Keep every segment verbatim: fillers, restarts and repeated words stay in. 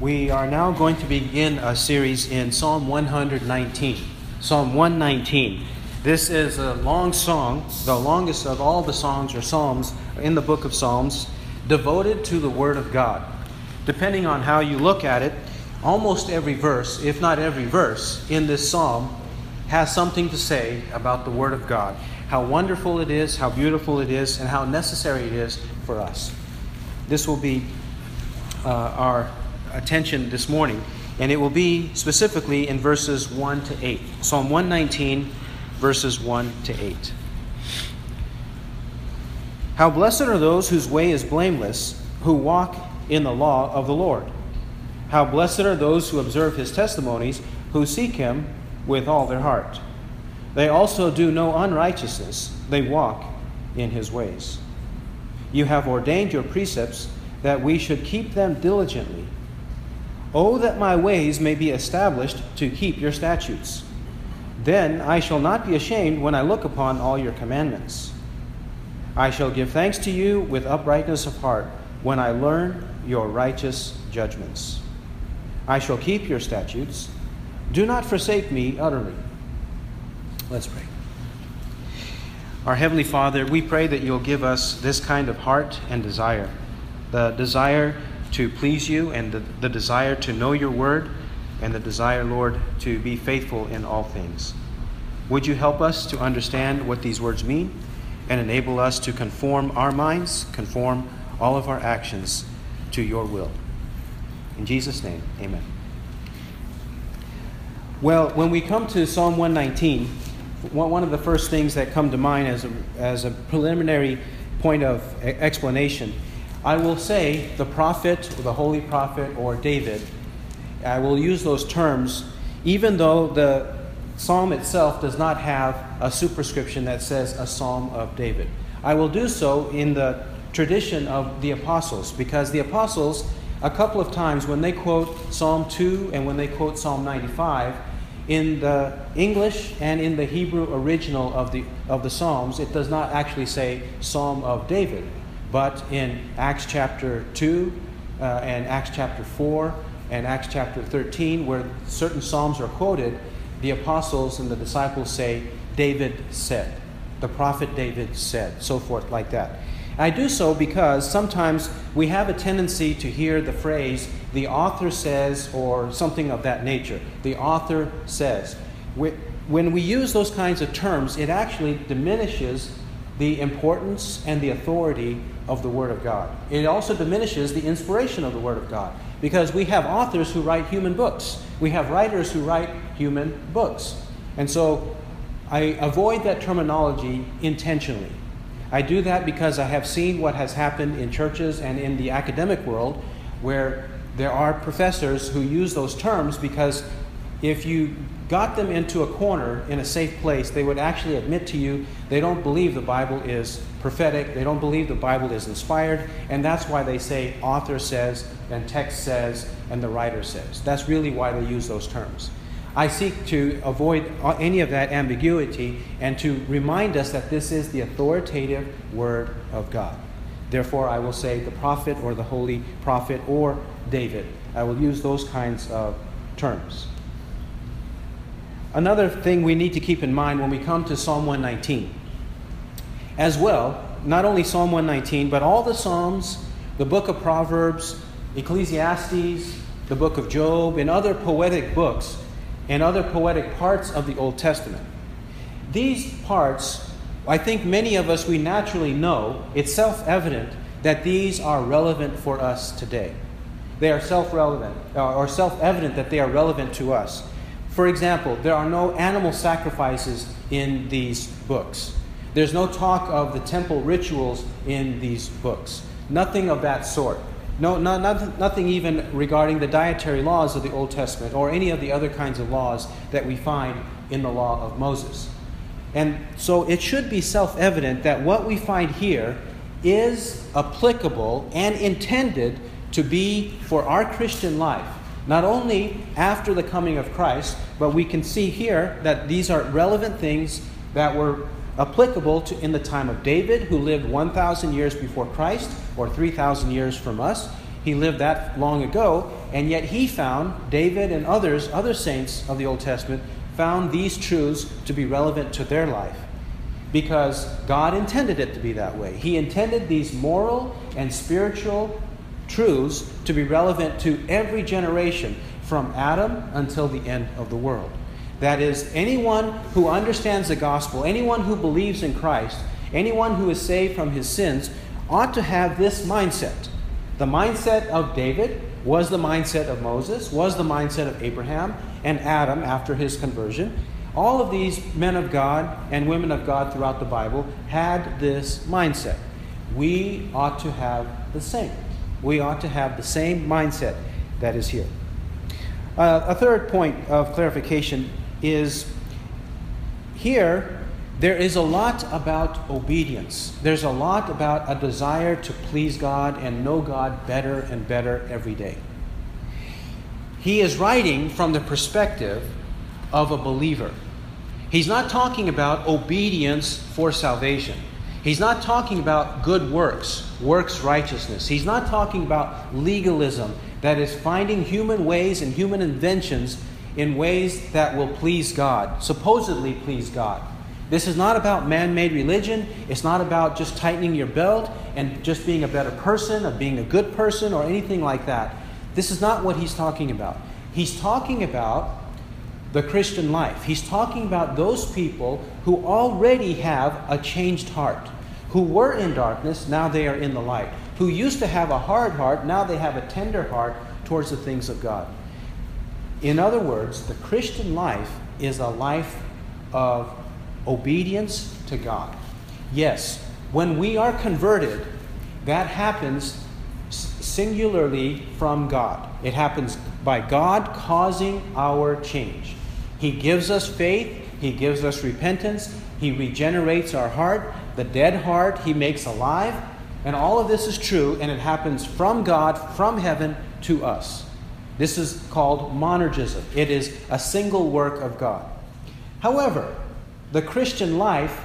We are now going to begin a series in Psalm one nineteen. Psalm one nineteen. This is a long song, the longest of all the songs or psalms in the book of Psalms, devoted to the Word of God. Depending on how you look at it, almost every verse, if not every verse, in this psalm has something to say about the Word of God. How wonderful it is, how beautiful it is, and how necessary it is for us. This will be uh, our attention this morning, and it will be specifically in verses one to eight. Psalm one nineteen, verses one to eight. How blessed are those whose way is blameless, who walk in the law of the Lord. How blessed are those who observe his testimonies, who seek him with all their heart. They also do no unrighteousness, they walk in his ways. You have ordained your precepts that we should keep them diligently. Oh, that my ways may be established to keep your statutes. Then I shall not be ashamed when I look upon all your commandments. I shall give thanks to you with uprightness of heart when I learn your righteous judgments. I shall keep your statutes. Do not forsake me utterly. Let's pray. Our Heavenly Father, we pray that you'll give us this kind of heart and desire, the desire to please you and the, the desire to know your word and the desire, Lord, to be faithful in all things. Would you help us to understand what these words mean and enable us to conform our minds, conform all of our actions to your will. In Jesus' name, amen. Well, when we come to Psalm one nineteen, one of the first things that come to mind as a, as a preliminary point of explanation, I will say the prophet, or the holy prophet, or David. I will use those terms, even though the psalm itself does not have a superscription that says a psalm of David. I will do so in the tradition of the apostles, because the apostles, a couple of times when they quote Psalm two and when they quote Psalm ninety-five, in the English and in the Hebrew original of the of the Psalms, it does not actually say Psalm of David. But in Acts chapter two uh, and Acts chapter four and Acts chapter thirteen, where certain psalms are quoted, the apostles and the disciples say, David said, the prophet David said, so forth like that. I do so because sometimes we have a tendency to hear the phrase, the author says, or something of that nature. The author says. When we use those kinds of terms, it actually diminishes the importance and the authority of the Word of God. It also diminishes the inspiration of the Word of God, because we have authors who write human books. We have writers who write human books. And so I avoid that terminology intentionally. I do that because I have seen what has happened in churches and in the academic world, where there are professors who use those terms, because if you got them into a corner in a safe place, they would actually admit to you they don't believe the Bible is prophetic, they don't believe the Bible is inspired, and that's why they say author says, and text says, and the writer says. That's really why they use those terms. I seek to avoid any of that ambiguity and to remind us that this is the authoritative Word of God. Therefore, I will say the prophet or the holy prophet or David. I will use those kinds of terms. Another thing we need to keep in mind when we come to Psalm one nineteen. As well, not only Psalm one nineteen, but all the Psalms, the book of Proverbs, Ecclesiastes, the book of Job, and other poetic books, and other poetic parts of the Old Testament. These parts, I think many of us, we naturally know, it's self-evident that these are relevant for us today. They are self-relevant, or self-evident that they are relevant to us. For example, there are no animal sacrifices in these books. There's no talk of the temple rituals in these books. Nothing of that sort. No, no, nothing, nothing even regarding the dietary laws of the Old Testament or any of the other kinds of laws that we find in the law of Moses. And so it should be self-evident that what we find here is applicable and intended to be for our Christian life. Not only after the coming of Christ, but we can see here that these are relevant things that were applicable to in the time of David, who lived one thousand years before Christ, or three thousand years from us, He lived that long ago, and yet he found, David and others, other saints of the Old Testament, found these truths to be relevant to their life because God intended it to be that way. He intended these moral and spiritual truths to be relevant to every generation from Adam until the end of the world. That is, anyone who understands the gospel, anyone who believes in Christ, anyone who is saved from his sins ought to have this mindset. The mindset of David was the mindset of Moses, was the mindset of Abraham and Adam after his conversion. All of these men of God and women of God throughout the Bible had this mindset. We ought to have the same. We ought to have the same mindset that is here. Uh, a third point of clarification is here, there is a lot about obedience. There's a lot about a desire to please God and know God better and better every day. He is writing from the perspective of a believer. He's not talking about obedience for salvation. He's not talking about good works, works righteousness. He's not talking about legalism, that is finding human ways and human inventions in ways that will please God, supposedly please God. This is not about man-made religion. It's not about just tightening your belt and just being a better person or being a good person or anything like that. This is not what he's talking about. He's talking about the Christian life. He's talking about those people who already have a changed heart, who were in darkness, now they are in the light, who used to have a hard heart, now they have a tender heart towards the things of God. In other words, the Christian life is a life of obedience to God. Yes, when we are converted, that happens singularly from God. It happens by God causing our change. He gives us faith. He gives us repentance. He regenerates our heart. The dead heart he makes alive. And all of this is true, and it happens from God, from heaven to us. This is called monergism. It is a single work of God. However, the Christian life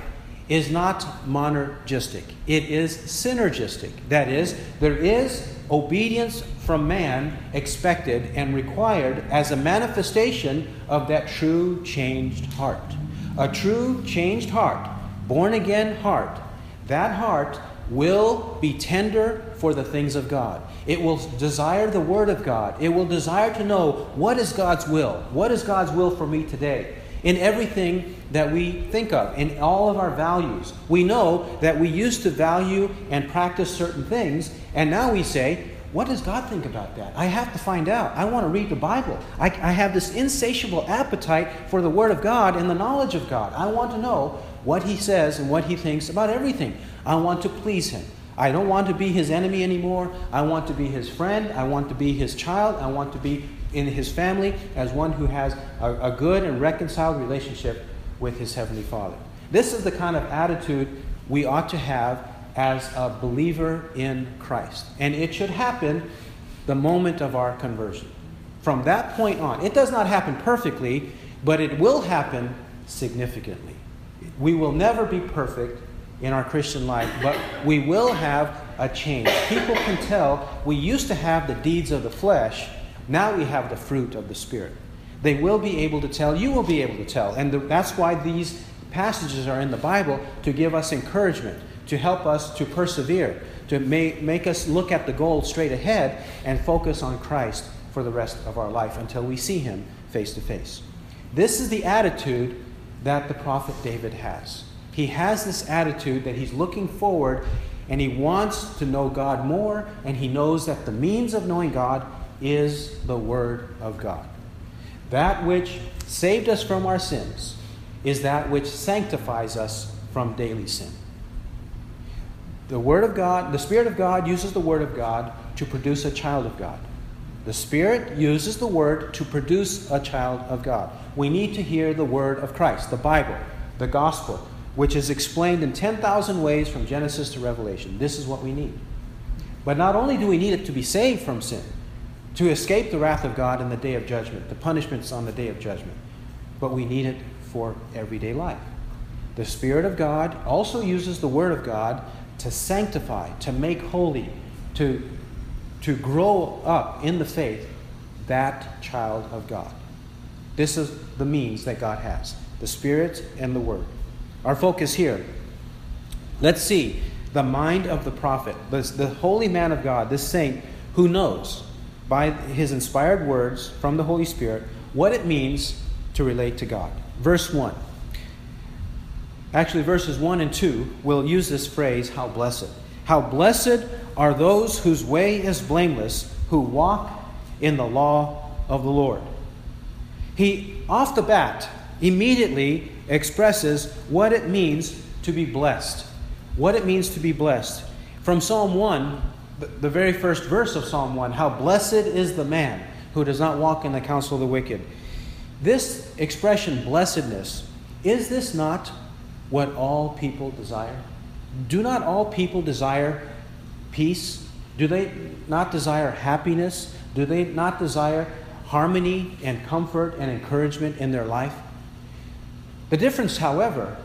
is not monergistic. It is synergistic. That is, there is obedience from man expected and required as a manifestation of that true changed heart. A true changed heart, born again heart, that heart will be tender for the things of God. It will desire the Word of God. It will desire to know what is God's will. What is God's will for me today? In everything that we think of, in all of our values. We know that we used to value and practice certain things, and now we say, what does God think about that? I have to find out. I want to read the Bible. I, I have this insatiable appetite for the Word of God and the knowledge of God. I want to know what He says and what He thinks about everything. I want to please Him. I don't want to be His enemy anymore. I want to be His friend. I want to be His child. I want to be in His family as one who has a, a good and reconciled relationship with His Heavenly Father. This is the kind of attitude we ought to have as a believer in Christ. And it should happen the moment of our conversion. From that point on, it does not happen perfectly, but it will happen significantly. We will never be perfect in our Christian life, but we will have a change. People can tell we used to have the deeds of the flesh, now we have the fruit of the Spirit. They will be able to tell. You will be able to tell. And the, that's why these passages are in the Bible, to give us encouragement, to help us to persevere, to make, make us look at the goal straight ahead and focus on Christ for the rest of our life until we see Him face to face. This is the attitude that the prophet David has. He has this attitude that he's looking forward and he wants to know God more, and he knows that the means of knowing God is the Word of God. That which saved us from our sins is that which sanctifies us from daily sin. The Word of God, the Spirit of God uses the Word of God to produce a child of God. The Spirit uses the Word to produce a child of God. We need to hear the Word of Christ, the Bible, the Gospel, which is explained in ten thousand ways from Genesis to Revelation. This is what we need. But not only do we need it to be saved from sin, to escape the wrath of God in the day of judgment, the punishments on the day of judgment. But we need it for everyday life. The Spirit of God also uses the Word of God to sanctify, to make holy, to to grow up in the faith, that child of God. This is the means that God has, the Spirit and the Word. Our focus here, let's see the mind of the prophet, this, the holy man of God, this saint who knows by his inspired words from the Holy Spirit what it means to relate to God. Verse one. Actually, verses one and two will use this phrase, how blessed. How blessed are those whose way is blameless, who walk in the law of the Lord. He, off the bat, immediately expresses what it means to be blessed. What it means to be blessed. From Psalm one, the very first verse of Psalm one, how blessed is the man who does not walk in the counsel of the wicked. This expression, blessedness, is this not what all people desire? Do not all people desire peace? Do they not desire happiness? Do they not desire harmony and comfort and encouragement in their life? The difference, however,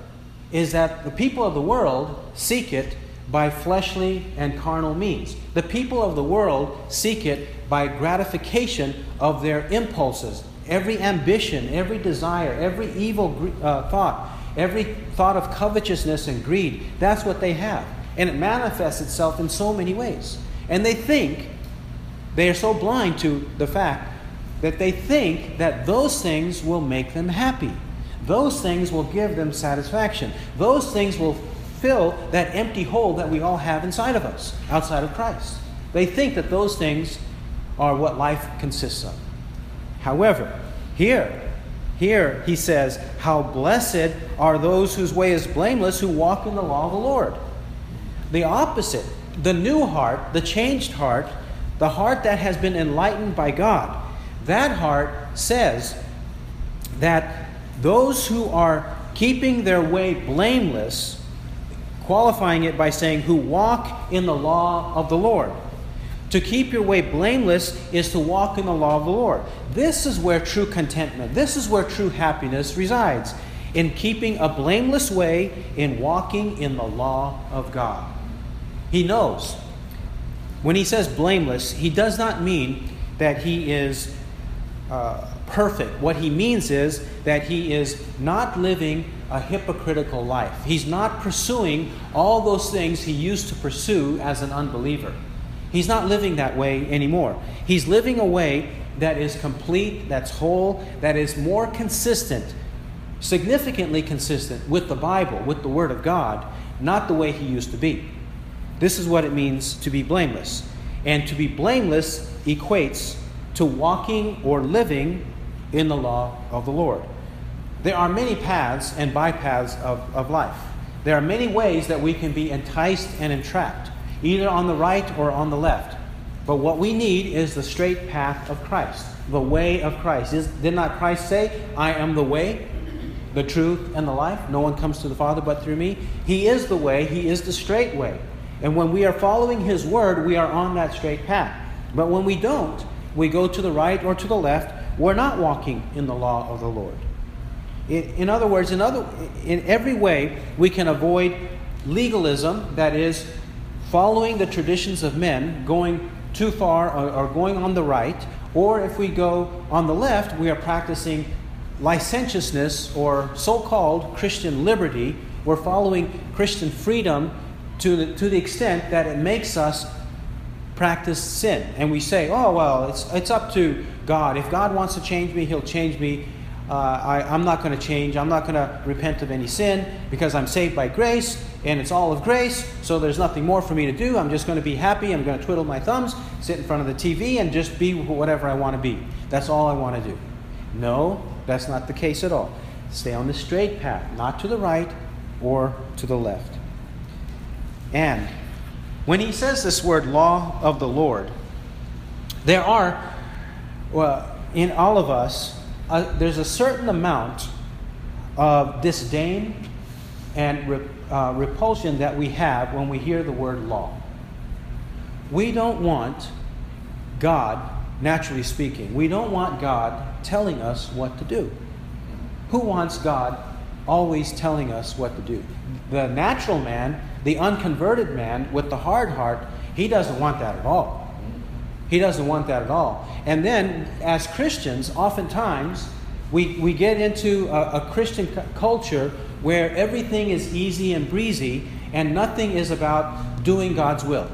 is that the people of the world seek it by fleshly and carnal means. The people of the world seek it by gratification of their impulses. Every ambition, every desire, every evil uh, thought, every thought of covetousness and greed, that's what they have. And it manifests itself in so many ways. And they think, they are so blind to the fact that they think that those things will make them happy. Those things will give them satisfaction. Those things will fill that empty hole that we all have inside of us, outside of Christ. They think that those things are what life consists of. However, here, here he says, how blessed are those whose way is blameless, who walk in the law of the Lord. The opposite, the new heart, the changed heart, the heart that has been enlightened by God, that heart says that those who are keeping their way blameless, qualifying it by saying, who walk in the law of the Lord. To keep your way blameless is to walk in the law of the Lord. This is where true contentment, this is where true happiness resides, in keeping a blameless way, in walking in the law of God. He knows. When he says blameless, he does not mean that he is uh, perfect. What he means is that he is not living a hypocritical life. He's not pursuing all those things he used to pursue as an unbeliever. He's not living that way anymore. He's living a way that is complete, that's whole, that is more consistent, significantly consistent with the Bible, with the Word of God, not the way he used to be. This is what it means to be blameless. And to be blameless equates to walking or living in the law of the Lord. There are many paths and bypaths of, of life. There are many ways that we can be enticed and entrapped, either on the right or on the left. But what we need is the straight path of Christ, the way of Christ. Is, did not Christ say, I am the way, the truth, and the life? No one comes to the Father but through me. He is the way. He is the straight way. And when we are following His word, we are on that straight path. But when we don't, we go to the right or to the left, we're not walking in the law of the Lord. In, in other words, in, other, in every way, we can avoid legalism, that is, following the traditions of men, going too far or, or going on the right, or if we go on the left, we are practicing licentiousness or so-called Christian liberty. We're following Christian freedom to the, to the extent that it makes us practice sin. And we say, oh, well, it's, it's up to God. If God wants to change me, He'll change me. Uh, I, I'm not going to change. I'm not going to repent of any sin because I'm saved by grace and it's all of grace. So there's nothing more for me to do. I'm just going to be happy. I'm going to twiddle my thumbs, sit in front of the T V, and just be whatever I want to be. That's all I want to do. No, that's not the case at all. Stay on the straight path, not to the right or to the left. And when he says this word, law of the Lord, there are, well, in all of us, Uh, there's a certain amount of disdain and re, uh, repulsion that we have when we hear the word law. We don't want God, naturally speaking, we don't want God telling us what to do. Who wants God always telling us what to do? The natural man, the unconverted man with the hard heart, he doesn't want that at all. He doesn't want that at all. And then, as Christians, oftentimes, we, we get into a, a Christian c- culture where everything is easy and breezy and nothing is about doing God's will.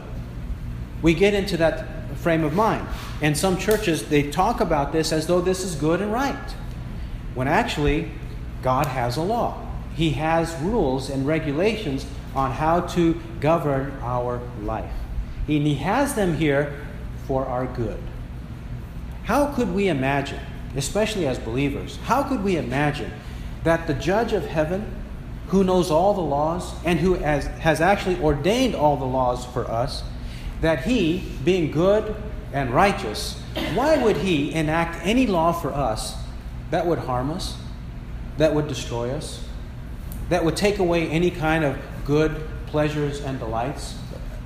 We get into that frame of mind. And some churches, they talk about this as though this is good and right, when actually, God has a law. He has rules and regulations on how to govern our life. And He has them here for our good. How could we imagine, especially as believers, how could we imagine that the judge of heaven, who knows all the laws and who has, has actually ordained all the laws for us, that He, being good and righteous, why would He enact any law for us that would harm us, that would destroy us, that would take away any kind of good pleasures and delights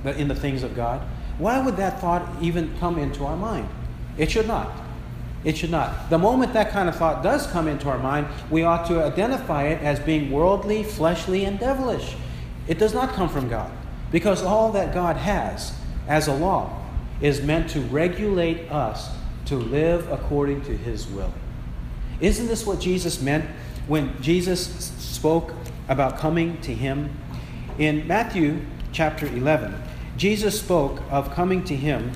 in the things of God? Why would that thought even come into our mind? It should not. It should not. The moment that kind of thought does come into our mind, we ought to identify it as being worldly, fleshly, and devilish. It does not come from God, because all that God has as a law is meant to regulate us to live according to His will. Isn't this what Jesus meant when Jesus spoke about coming to Him? In Matthew chapter eleven, Jesus spoke of coming to Him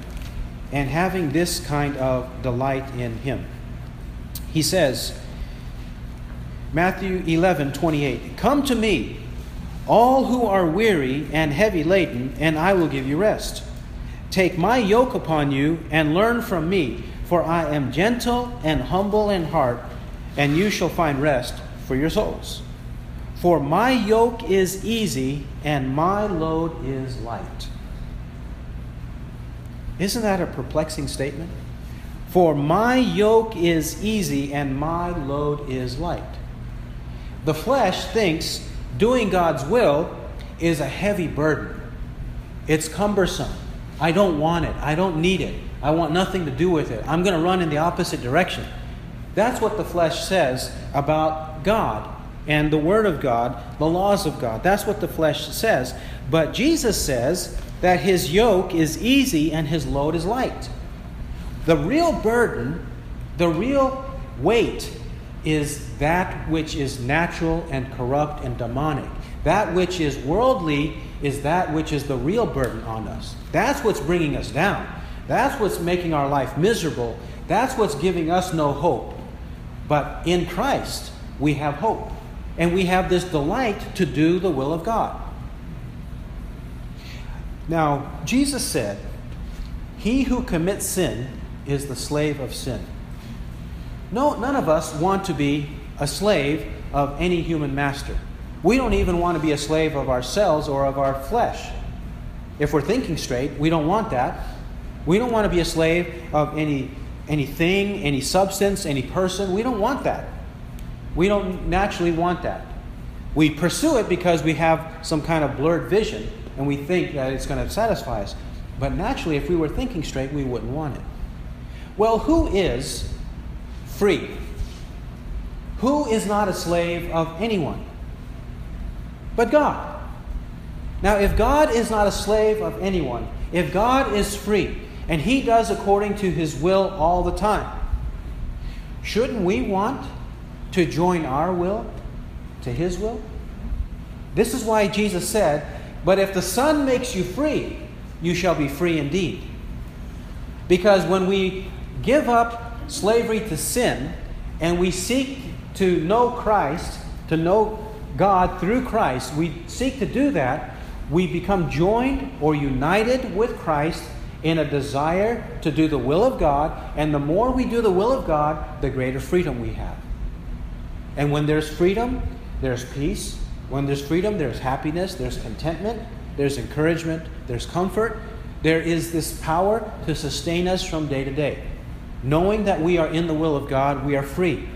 and having this kind of delight in Him. He says, Matthew eleven twenty-eight, "Come to me, all who are weary and heavy laden, and I will give you rest. Take my yoke upon you and learn from me, for I am gentle and humble in heart, and you shall find rest for your souls. For my yoke is easy and my load is light." Isn't that a perplexing statement? For my yoke is easy and my load is light. The flesh thinks doing God's will is a heavy burden. It's cumbersome. I don't want it. I don't need it. I want nothing to do with it. I'm going to run in the opposite direction. That's what the flesh says about God and the Word of God, the laws of God. That's what the flesh says. But Jesus says that His yoke is easy and His load is light. The real burden, the real weight, is that which is natural and corrupt and demonic. That which is worldly is that which is the real burden on us. That's what's bringing us down. That's what's making our life miserable. That's what's giving us no hope. But in Christ, we have hope. And we have this delight to do the will of God. Now, Jesus said, "He who commits sin is the slave of sin." No, none of us want to be a slave of any human master. We don't even want to be a slave of ourselves or of our flesh. If we're thinking straight, we don't want that. We don't want to be a slave of any anything, any substance, any person. We don't want that. We don't naturally want that. We pursue it because we have some kind of blurred vision and we think that it's going to satisfy us. But naturally, if we were thinking straight, we wouldn't want it. Well, who is free? Who is not a slave of anyone? But God. Now, if God is not a slave of anyone, if God is free, and He does according to His will all the time, shouldn't we want to join our will to His will? This is why Jesus said, "But if the Son makes you free, you shall be free indeed." Because when we give up slavery to sin and we seek to know Christ, to know God through Christ, we seek to do that, we become joined or united with Christ in a desire to do the will of God. And the more we do the will of God, the greater freedom we have. And when there's freedom, there's peace. When there's freedom, there's happiness, there's contentment, there's encouragement, there's comfort. There is this power to sustain us from day to day. Knowing that we are in the will of God, we are free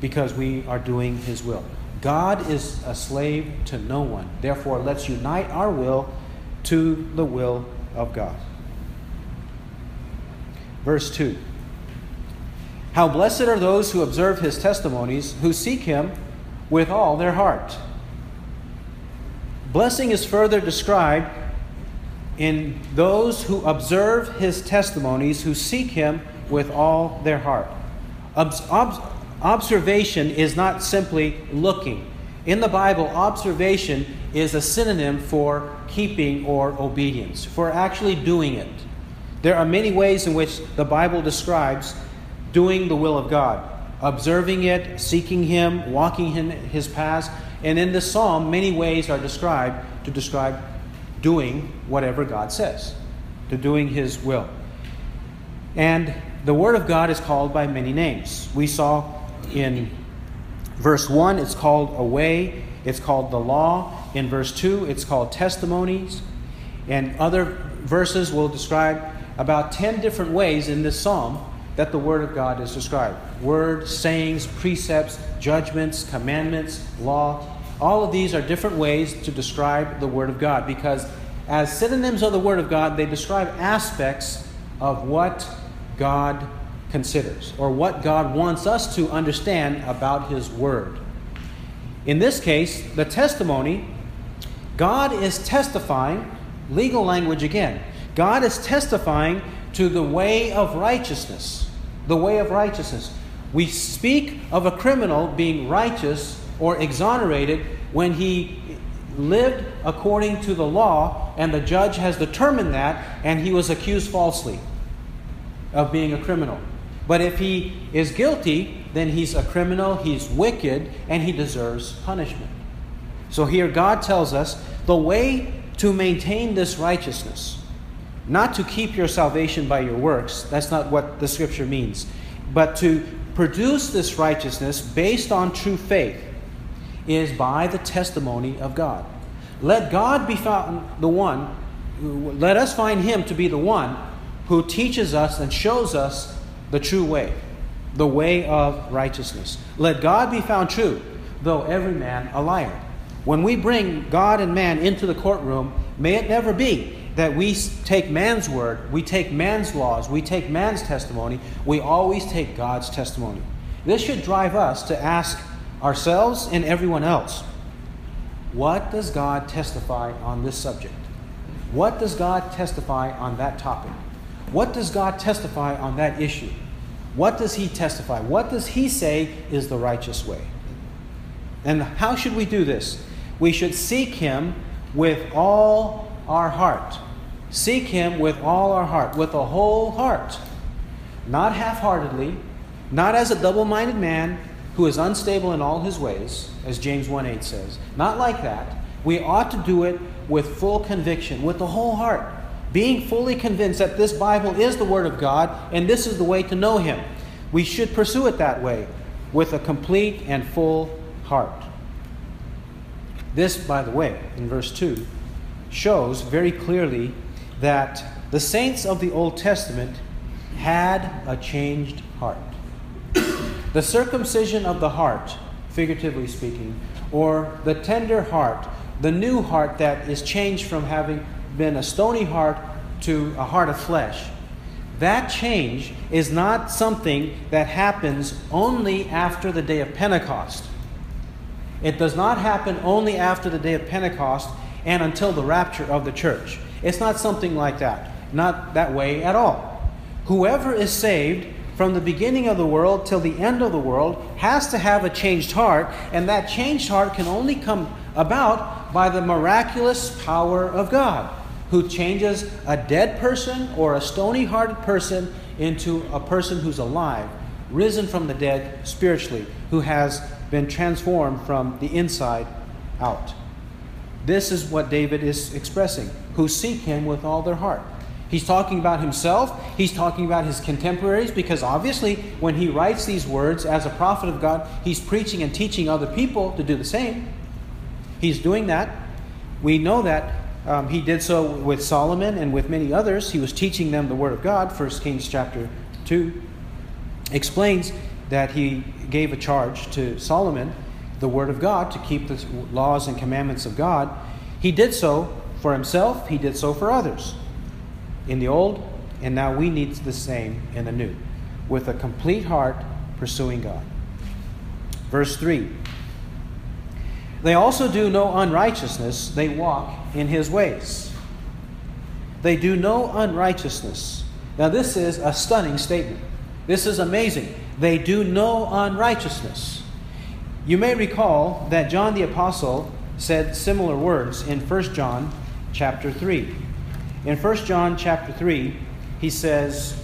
because we are doing His will. God is a slave to no one. Therefore, let's unite our will to the will of God. Verse two. "How blessed are those who observe His testimonies, who seek Him with all their heart." Blessing is further described in those who observe his testimonies, who seek him with all their heart. Obs- ob- observation is not simply looking. In the Bible, observation is a synonym for keeping or obedience, for actually doing it. There are many ways in which the Bible describes doing the will of God, observing it, seeking him, walking in his paths. And in this psalm, many ways are described to describe doing whatever God says, to doing his will. And the word of God is called by many names. We saw in verse one, it's called a way. It's called the law. In verse two, it's called testimonies. And other verses will describe about ten different ways in this psalm that the word of God is described. Word, sayings, precepts, judgments, commandments, law. All of these are different ways to describe the word of God, because as synonyms of the word of God, they describe aspects of what God considers or what God wants us to understand about his word. In this case, the testimony, God is testifying, legal language again, God is testifying to the way of righteousness. The way of righteousness. We speak of a criminal being righteous or exonerated when he lived according to the law and the judge has determined that, and he was accused falsely of being a criminal. But if he is guilty, then he's a criminal, he's wicked, and he deserves punishment. So here God tells us the way to maintain this righteousness, not to keep your salvation by your works. That's not what the scripture means. But to produce this righteousness based on true faith is by the testimony of God. Let God be found the one, let us find him to be the one who teaches us and shows us the true way, the way of righteousness. Let God be found true, though every man a liar. When we bring God and man into the courtroom, may it never be that we take man's word, we take man's laws, we take man's testimony, we always take God's testimony. This should drive us to ask ourselves and everyone else, what does God testify on this subject? What does God testify on that topic? What does God testify on that issue? What does he testify? What does he say is the righteous way? And how should we do this? We should seek him with all our heart. Seek him with all our heart, with a whole heart. Not half-heartedly, not as a double-minded man who is unstable in all his ways, as James one eight says. Not like that. We ought to do it with full conviction, with the whole heart, being fully convinced that this Bible is the word of God and this is the way to know him. We should pursue it that way, with a complete and full heart. This, by the way, in verse two, shows very clearly that the saints of the Old Testament had a changed heart. The circumcision of the heart, figuratively speaking, or the tender heart, the new heart that is changed from having been a stony heart to a heart of flesh. That change is not something that happens only after the day of Pentecost. It does not happen only after the day of Pentecost and until the rapture of the church. It's not something like that. Not that way at all. Whoever is saved from the beginning of the world till the end of the world has to have a changed heart, and that changed heart can only come about by the miraculous power of God, who changes a dead person or a stony-hearted person into a person who's alive, risen from the dead spiritually, who has been transformed from the inside out. This is what David is expressing, who seek him with all their heart. He's talking about himself. He's talking about his contemporaries, because obviously when he writes these words as a prophet of God, he's preaching and teaching other people to do the same. He's doing that. We know that um, he did so with Solomon and with many others. He was teaching them the word of God. First Kings chapter two explains that he gave a charge to Solomon, the word of God, to keep the laws and commandments of God. He did so for himself. He did so for others in the old, and now we need the same in the new, with a complete heart pursuing God. Verse three, they also do no unrighteousness, they walk in his ways. They do no unrighteousness. Now this is a stunning statement. This is amazing. They do no unrighteousness. You may recall that John the Apostle said similar words in First John chapter three. In First John chapter three, he says,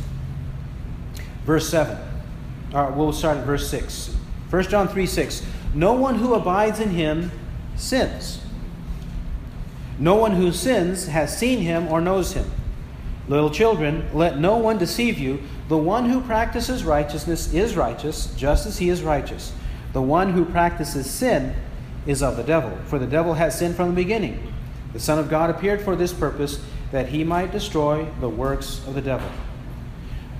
verse seven. All right, we'll start at verse six. First John three six. No one who abides in him sins. No one who sins has seen him or knows him. Little children, let no one deceive you. The one who practices righteousness is righteous, just as he is righteous. The one who practices sin is of the devil, for the devil has sinned from the beginning. The Son of God appeared for this purpose, that he might destroy the works of the devil.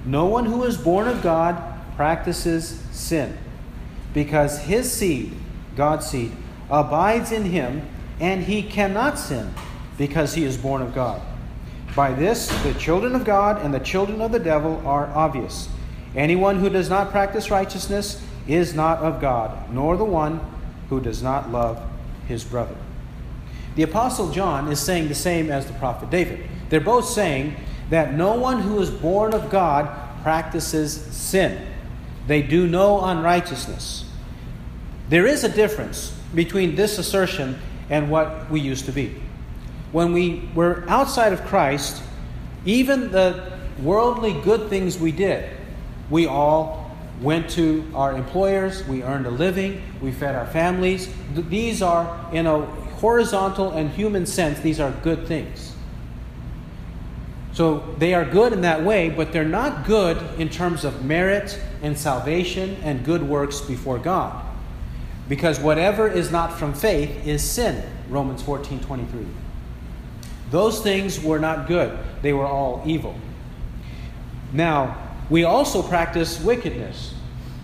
No one who is born of God practices sin, because his seed, God's seed, abides in him, and he cannot sin, because he is born of God. By this, the children of God and the children of the devil are obvious. Anyone who does not practice righteousness is not of God, nor the one who does not love his brother. The Apostle John is saying the same as the prophet David. They're both saying that no one who is born of God practices sin. They do no unrighteousness. There is a difference between this assertion and what we used to be. When we were outside of Christ, even the worldly good things we did, we all went to our employers, we earned a living, we fed our families. These are, in a horizontal and human sense, these are good things. So they are good in that way, but they're not good in terms of merit and salvation and good works before God. Because whatever is not from faith is sin, Romans fourteen twenty-three. Those things were not good. They were all evil. Now, we also practice wickedness.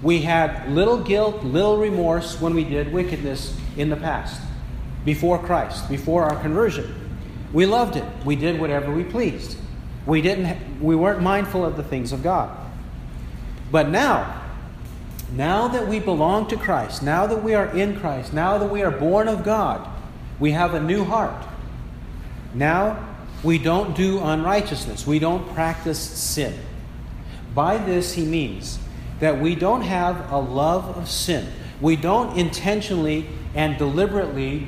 We had little guilt, little remorse when we did wickedness in the past, before Christ, before our conversion. We loved it. We did whatever we pleased. We didn't, we weren't mindful of the things of God. But now, now that we belong to Christ, now that we are in Christ, now that we are born of God, we have a new heart. Now, we don't do unrighteousness. We don't practice sin. By this, he means that we don't have a love of sin. We don't intentionally and deliberately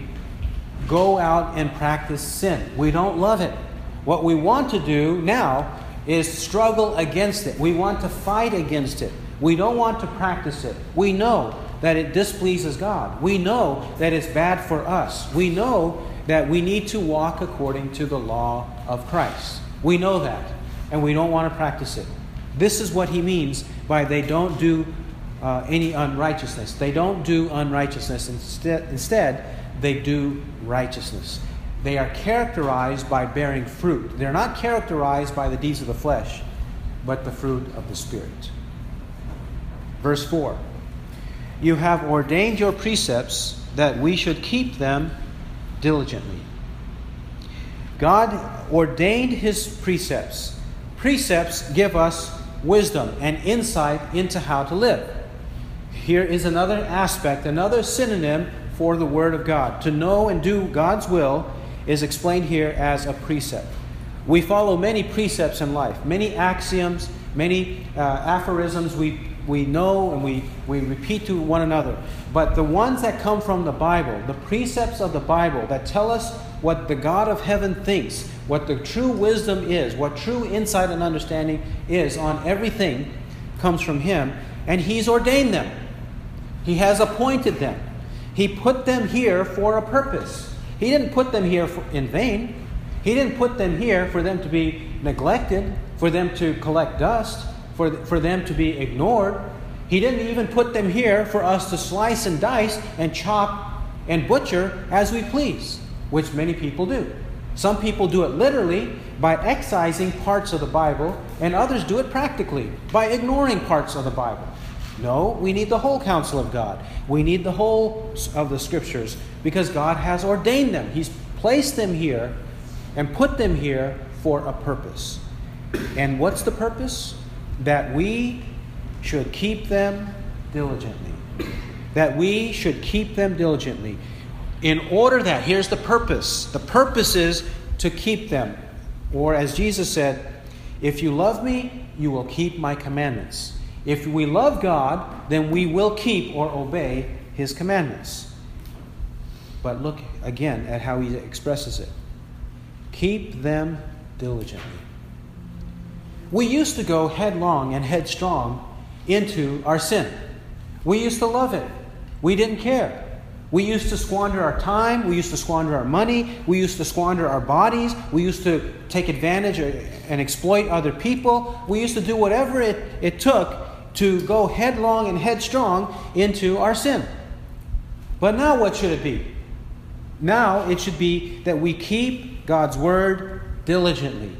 go out and practice sin. We don't love it. What we want to do now is struggle against it. We want to fight against it. We don't want to practice it. We know that it displeases God. We know that it's bad for us. We know that we need to walk according to the law of Christ. We know that, and we don't want to practice it. This is what he means by they don't do uh, any unrighteousness. They don't do unrighteousness. Instead, instead, they do righteousness. They are characterized by bearing fruit. They're not characterized by the deeds of the flesh, but the fruit of the Spirit. Verse four. You have ordained your precepts that we should keep them diligently. God ordained his precepts. Precepts give us wisdom and insight into how to live. Here is another aspect, another synonym for the Word of God. To know and do God's will is explained here as a precept. We follow many precepts in life, many axioms, many uh, aphorisms we We know and we, we repeat to one another. But the ones that come from the Bible, the precepts of the Bible that tell us what the God of heaven thinks, what the true wisdom is, what true insight and understanding is on everything, comes from him. And he's ordained them. He has appointed them. He put them here for a purpose. He didn't put them here for, in vain. He didn't put them here for them to be neglected, for them to collect dust, For, for them to be ignored. He didn't even put them here for us to slice and dice and chop and butcher as we please, which many people do. Some people do it literally by excising parts of the Bible, and others do it practically by ignoring parts of the Bible. No, we need the whole counsel of God. We need the whole of the Scriptures because God has ordained them. He's placed them here and put them here for a purpose. And what's the purpose? That we should keep them diligently. That we should keep them diligently. In order that, here's the purpose. The purpose is to keep them Or as Jesus said, if you love me, you will keep my commandments. If we love God, then we will keep or obey his commandments. But look again at how he expresses it. Keep them diligently. We used to go headlong and headstrong into our sin. We used to love it. We didn't care. We used to squander our time. We used to squander our money. We used to squander our bodies. We used to take advantage and exploit other people. We used to do whatever it, it took to go headlong and headstrong into our sin. But now what should it be? Now it should be that we keep God's word diligently.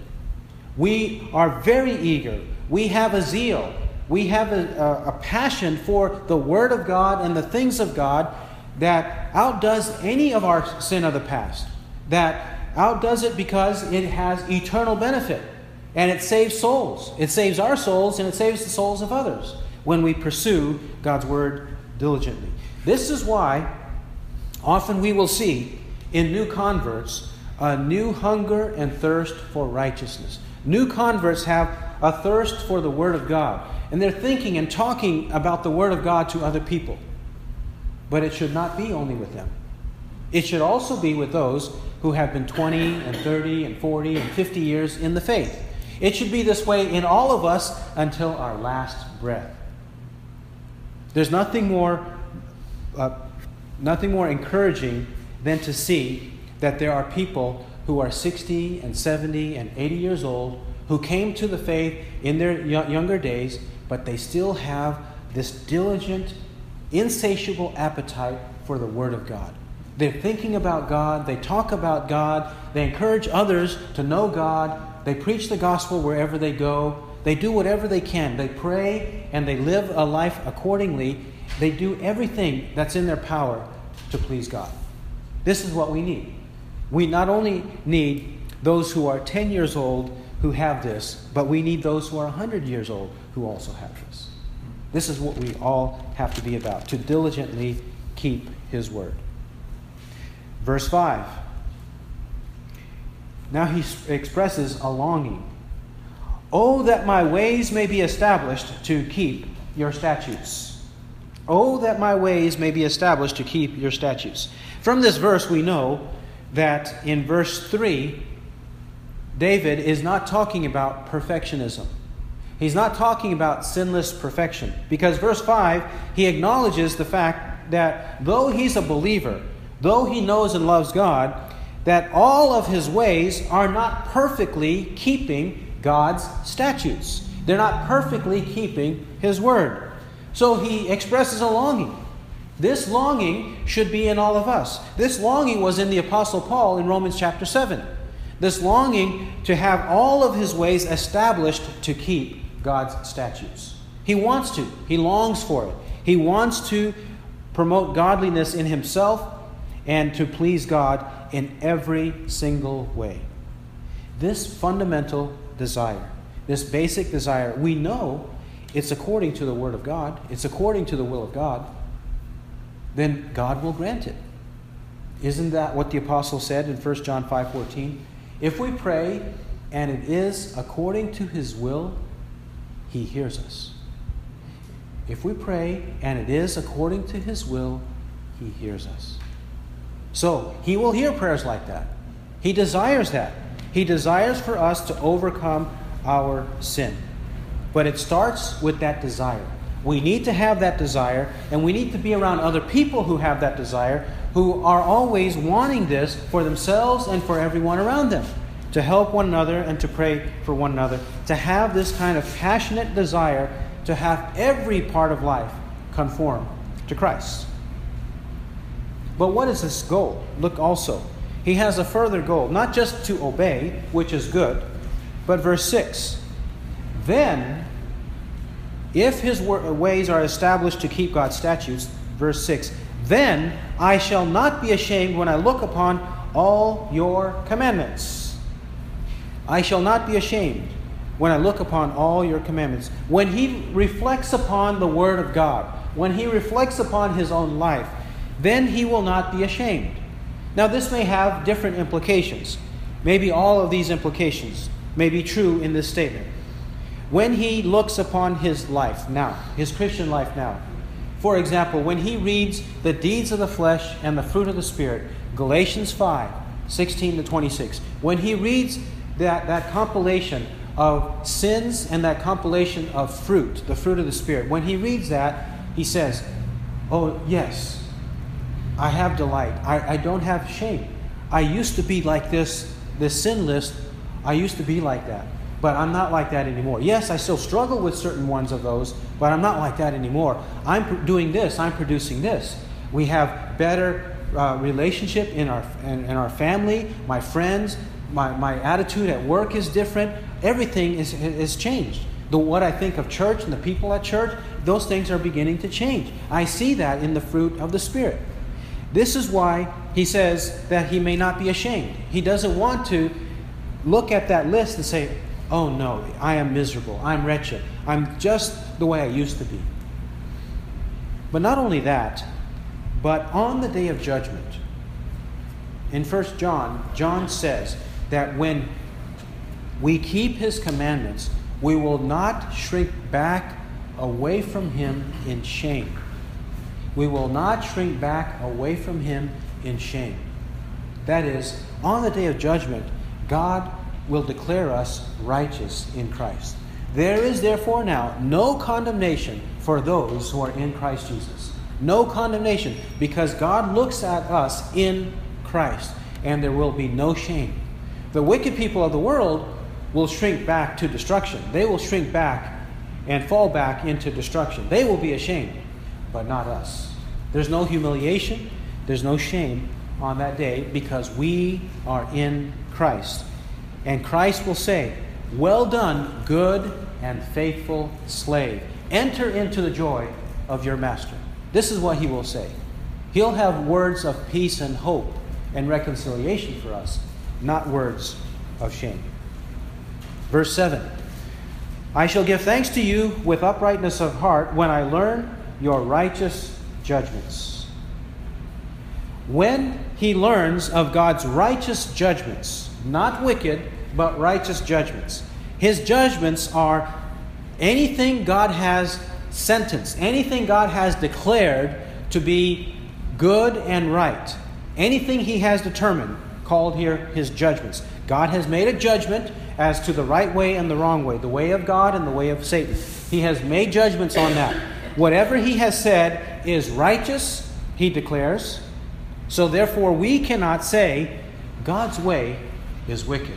We are very eager. We have a zeal. We have a, a, a passion for the word of God and the things of God that outdoes any of our sin of the past. That outdoes it because it has eternal benefit. And it saves souls. It saves our souls and it saves the souls of others when we pursue God's word diligently. This is why often we will see in new converts a new hunger and thirst for righteousness. New converts have a thirst for the word of God. And they're thinking and talking about the word of God to other people. But it should not be only with them. It should also be with those who have been twenty and thirty and forty and fifty years in the faith. It should be this way in all of us until our last breath. There's nothing more, uh, nothing more encouraging than to see that there are people who are sixty and seventy and eighty years old who came to the faith in their younger days, but they still have this diligent, insatiable appetite for the Word of God. They're thinking about God. They talk about God. They encourage others to know God. They preach the gospel wherever they go. They do whatever they can. They pray and they live a life accordingly. They do everything that's in their power to please God. This is what we need. We not only need those who are ten years old who have this, but we need those who are one hundred years old who also have this. This is what we all have to be about, to diligently keep his word. Verse five. Now he expresses a longing. Oh, that my ways may be established to keep your statutes. Oh, that my ways may be established to keep your statutes. From this verse we know that in verse three, David is not talking about perfectionism. He's not talking about sinless perfection, because verse five, he acknowledges the fact that though he's a believer, though he knows and loves God, that all of his ways are not perfectly keeping God's statutes. They're not perfectly keeping his word. So he expresses a longing. This longing should be in all of us. This longing was in the Apostle Paul in Romans chapter seven. This longing to have all of his ways established to keep God's statutes. He wants to. He longs for it. He wants to promote godliness in himself and to please God in every single way. This fundamental desire, this basic desire, we know it's according to the Word of God. It's according to the will of God. Then God will grant it. Isn't that what the apostle said in First John five fourteen? If we pray and it is according to his will, he hears us. If we pray and it is according to his will, he hears us. So he will hear prayers like that. He desires that. He desires for us to overcome our sin. But it starts with that desire. We need to have that desire, and we need to be around other people who have that desire, who are always wanting this for themselves and for everyone around them, to help one another and to pray for one another, to have this kind of passionate desire to have every part of life conform to Christ. But what is this goal? Look also. He has a further goal, not just to obey, which is good, but verse six. Then, if his ways are established to keep God's statutes, verse six, then I shall not be ashamed when I look upon all your commandments. I shall not be ashamed when I look upon all your commandments. When he reflects upon the Word of God, when he reflects upon his own life, then he will not be ashamed. Now this may have different implications. Maybe all of these implications may be true in this statement. When he looks upon his life now, his Christian life now, for example, when he reads the deeds of the flesh and the fruit of the Spirit, Galatians five, sixteen to twenty-six, when he reads that, that compilation of sins and that compilation of fruit, the fruit of the Spirit, when he reads that, he says, oh yes, I have delight. I, I don't have shame. I used to be like this, this sin list. I used to be like that. But I'm not like that anymore. Yes, I still struggle with certain ones of those, but I'm not like that anymore. I'm doing this. I'm producing this. We have better uh, relationship in our in, in our family, my friends. My my attitude at work is different. Everything is is changed. The what I think of church and the people at church, those things are beginning to change. I see that in the fruit of the Spirit. This is why he says that he may not be ashamed. He doesn't want to look at that list and say, oh no, I am miserable. I'm wretched. I'm just the way I used to be. But not only that, but on the day of judgment, in First John, John says that when we keep his commandments, we will not shrink back away from him in shame. We will not shrink back away from him in shame. That is, on the day of judgment, God will declare us righteous in Christ. There is therefore now no condemnation for those who are in Christ Jesus. No condemnation, because God looks at us in Christ, and there will be no shame. The wicked people of the world will shrink back to destruction. They will shrink back and fall back into destruction. They will be ashamed, but not us. There's no humiliation. There's no shame on that day because we are in Christ. And Christ will say, well done, good and faithful slave. Enter into the joy of your master. This is what he will say. He'll have words of peace and hope and reconciliation for us, not words of shame. Verse seven, I shall give thanks to you with uprightness of heart when I learn your righteous judgments. When he learns of God's righteous judgments, not wicked, but righteous judgments. His judgments are anything God has sentenced, anything God has declared to be good and right. Anything he has determined, called here his judgments. God has made a judgment as to the right way and the wrong way, the way of God and the way of Satan. He has made judgments on that. Whatever he has said is righteous, he declares. So therefore we cannot say God's way is wicked.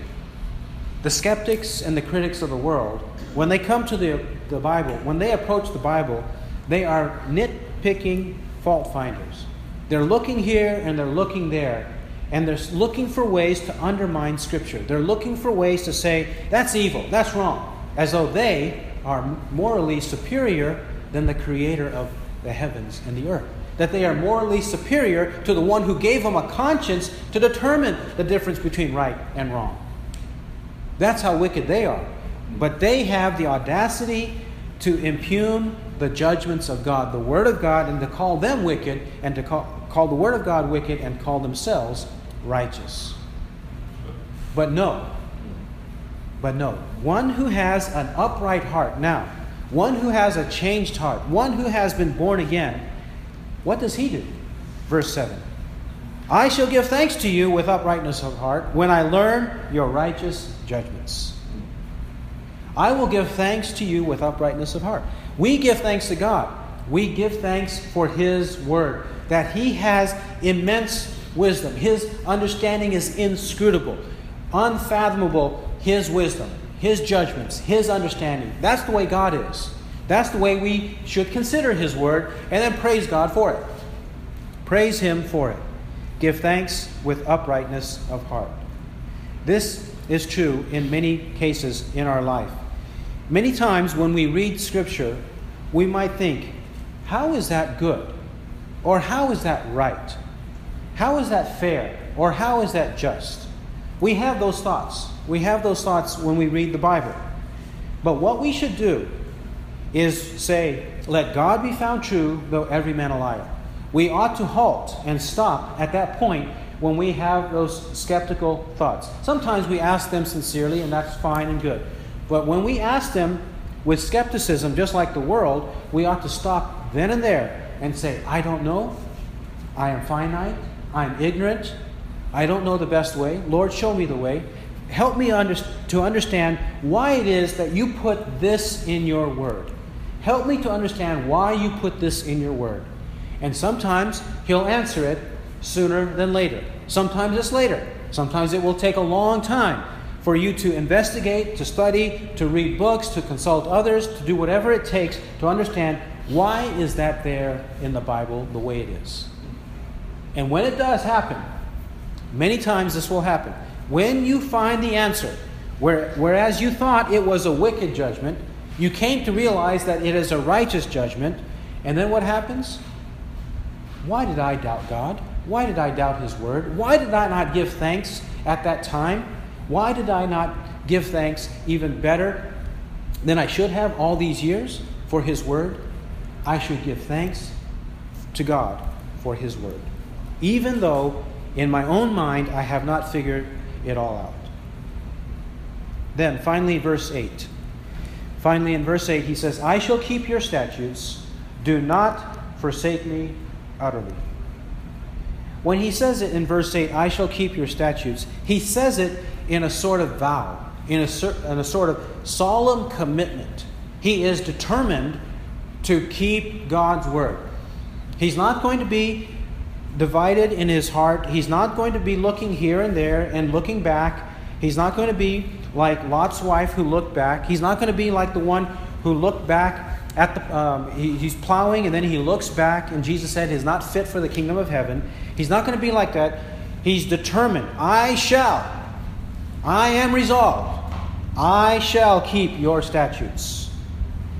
The skeptics and the critics of the world, when they come to the, the Bible, when they approach the Bible, they are nitpicking fault finders. They're looking here and they're looking there. And they're looking for ways to undermine Scripture. They're looking for ways to say, that's evil, that's wrong. As though they are morally superior than the creator of the heavens and the earth. That they are morally superior to the one who gave them a conscience to determine the difference between right and wrong. That's how wicked they are. But they have the audacity to impugn the judgments of God, the Word of God, and to call them wicked, and to call, call the Word of God wicked, and call themselves righteous. But no, but no, one who has an upright heart now, one who has a changed heart, one who has been born again, what does he do? Verse seven, I shall give thanks to you with uprightness of heart when I learn your righteous judgments. I will give thanks to you with uprightness of heart. We give thanks to God. We give thanks for His Word, that He has immense wisdom. His understanding is inscrutable, unfathomable, His wisdom, His judgments, His understanding. That's the way God is. That's the way we should consider His Word and then praise God for it. Praise Him for it. Give thanks with uprightness of heart. This is true in many cases in our life. Many times when we read Scripture, we might think, how is that good? Or how is that right? How is that fair? Or how is that just? We have those thoughts. We have those thoughts when we read the Bible. But what we should do is say, let God be found true, though every man a liar. We ought to halt and stop at that point when we have those skeptical thoughts. Sometimes we ask them sincerely, and that's fine and good. But when we ask them with skepticism, just like the world, we ought to stop then and there and say, I don't know, I am finite, I am ignorant, I don't know the best way. Lord, show me the way. Help me under- to understand why it is that you put this in your word. Help me to understand why you put this in your word. And sometimes he'll answer it sooner than later. Sometimes it's later. Sometimes it will take a long time for you to investigate, to study, to read books, to consult others, to do whatever it takes to understand why is that there in the Bible the way it is. And when it does happen, many times this will happen. When you find the answer, where, whereas you thought it was a wicked judgment, you came to realize that it is a righteous judgment, and then what happens? Why did I doubt God? Why did I doubt His Word? Why did I not give thanks at that time? Why did I not give thanks even better than I should have all these years for His Word? I should give thanks to God for His Word, even though in my own mind I have not figured it all out. Then finally, verse eight. Finally, in verse eight, he says, I shall keep your statutes. Do not forsake me utterly. When he says it in verse eight, I shall keep your statutes, he says it in a sort of vow, in a, cer- in a sort of solemn commitment. He is determined to keep God's word. He's not going to be divided in his heart. He's not going to be looking here and there and looking back. He's not going to be like Lot's wife who looked back. He's not going to be like the one who looked back at the, um, he, he's plowing and then he looks back, and Jesus said he's not fit for the kingdom of heaven. He's not going to be like that. He's determined. I shall. I am resolved. I shall keep your statutes.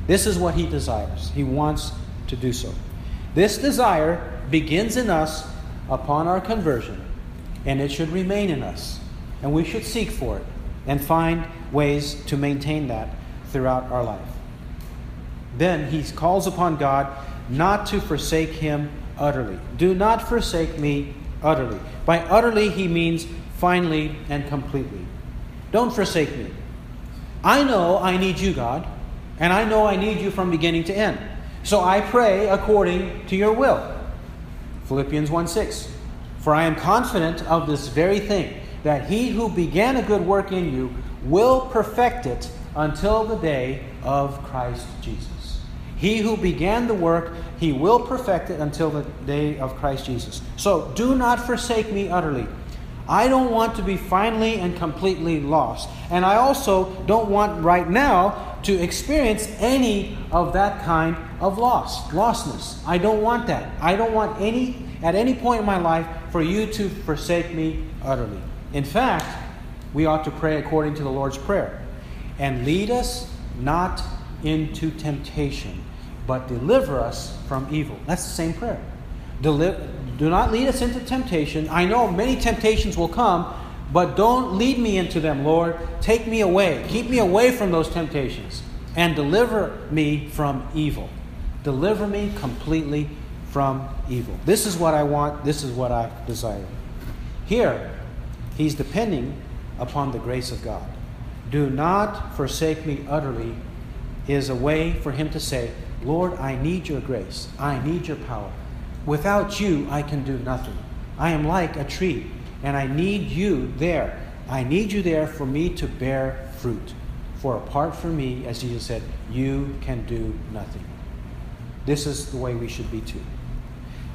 This is what he desires. He wants to do so. This desire begins in us upon our conversion, and it should remain in us. And we should seek for it and find ways to maintain that throughout our life. Then he calls upon God not to forsake him utterly. Do not forsake me utterly. By utterly, he means finally and completely. Don't forsake me. I know I need you, God, and I know I need you from beginning to end. So I pray according to your will. Philippians one six. For I am confident of this very thing, that he who began a good work in you will perfect it until the day of Christ Jesus. He who began the work, he will perfect it until the day of Christ Jesus. So do not forsake me utterly. I don't want to be finally and completely lost. And I also don't want right now to experience any of that kind of loss, lostness. I don't want that. I don't want any, at any point in my life, for you to forsake me utterly. In fact, we ought to pray according to the Lord's Prayer. And lead us not into temptation, but deliver us from evil. That's the same prayer. Deliver, do not lead us into temptation. I know many temptations will come, but don't lead me into them, Lord. Take me away. Keep me away from those temptations. And deliver me from evil. Deliver me completely from evil. This is what I want. This is what I desire. Here, he's depending upon the grace of God. Do not forsake me utterly is a way for him to say, Lord, I need your grace. I need your power. Without you, I can do nothing. I am like a tree, and I need you there. I need you there for me to bear fruit. For apart from me, as Jesus said, you can do nothing. This is the way we should be too.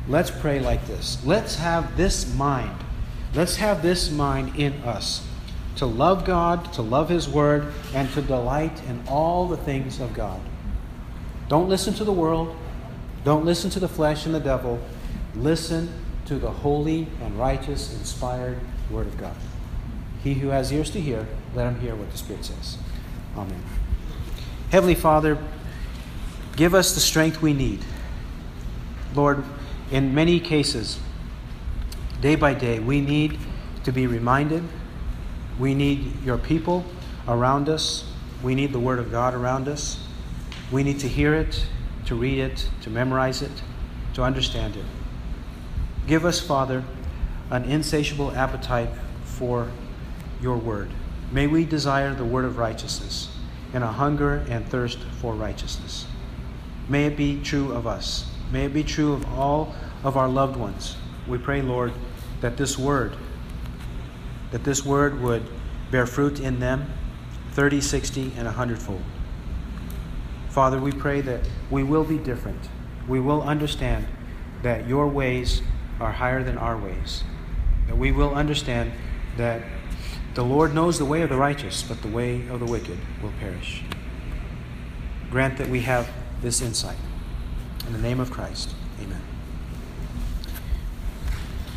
Let's pray like this. Let's have this mind. Let's have this mind in us, to love God, to love His Word, and to delight in all the things of God. Don't listen to the world. Don't listen to the flesh and the devil. Listen to the holy and righteous, inspired Word of God. He who has ears to hear, let him hear what the Spirit says. Amen. Heavenly Father, give us the strength we need. Lord, in many cases, day by day, we need to be reminded. We need your people around us. We need the Word of God around us. We need to hear it, to read it, to memorize it, to understand it. Give us, Father, an insatiable appetite for your word. May we desire the word of righteousness and a hunger and thirst for righteousness. May it be true of us. May it be true of all of our loved ones. We pray, Lord, that this word, that this word would bear fruit in them, thirty, sixty, and a hundredfold. Father, we pray that we will be different. We will understand that your ways are higher than our ways. That we will understand that the Lord knows the way of the righteous, but the way of the wicked will perish. Grant that we have this insight. In the name of Christ, amen.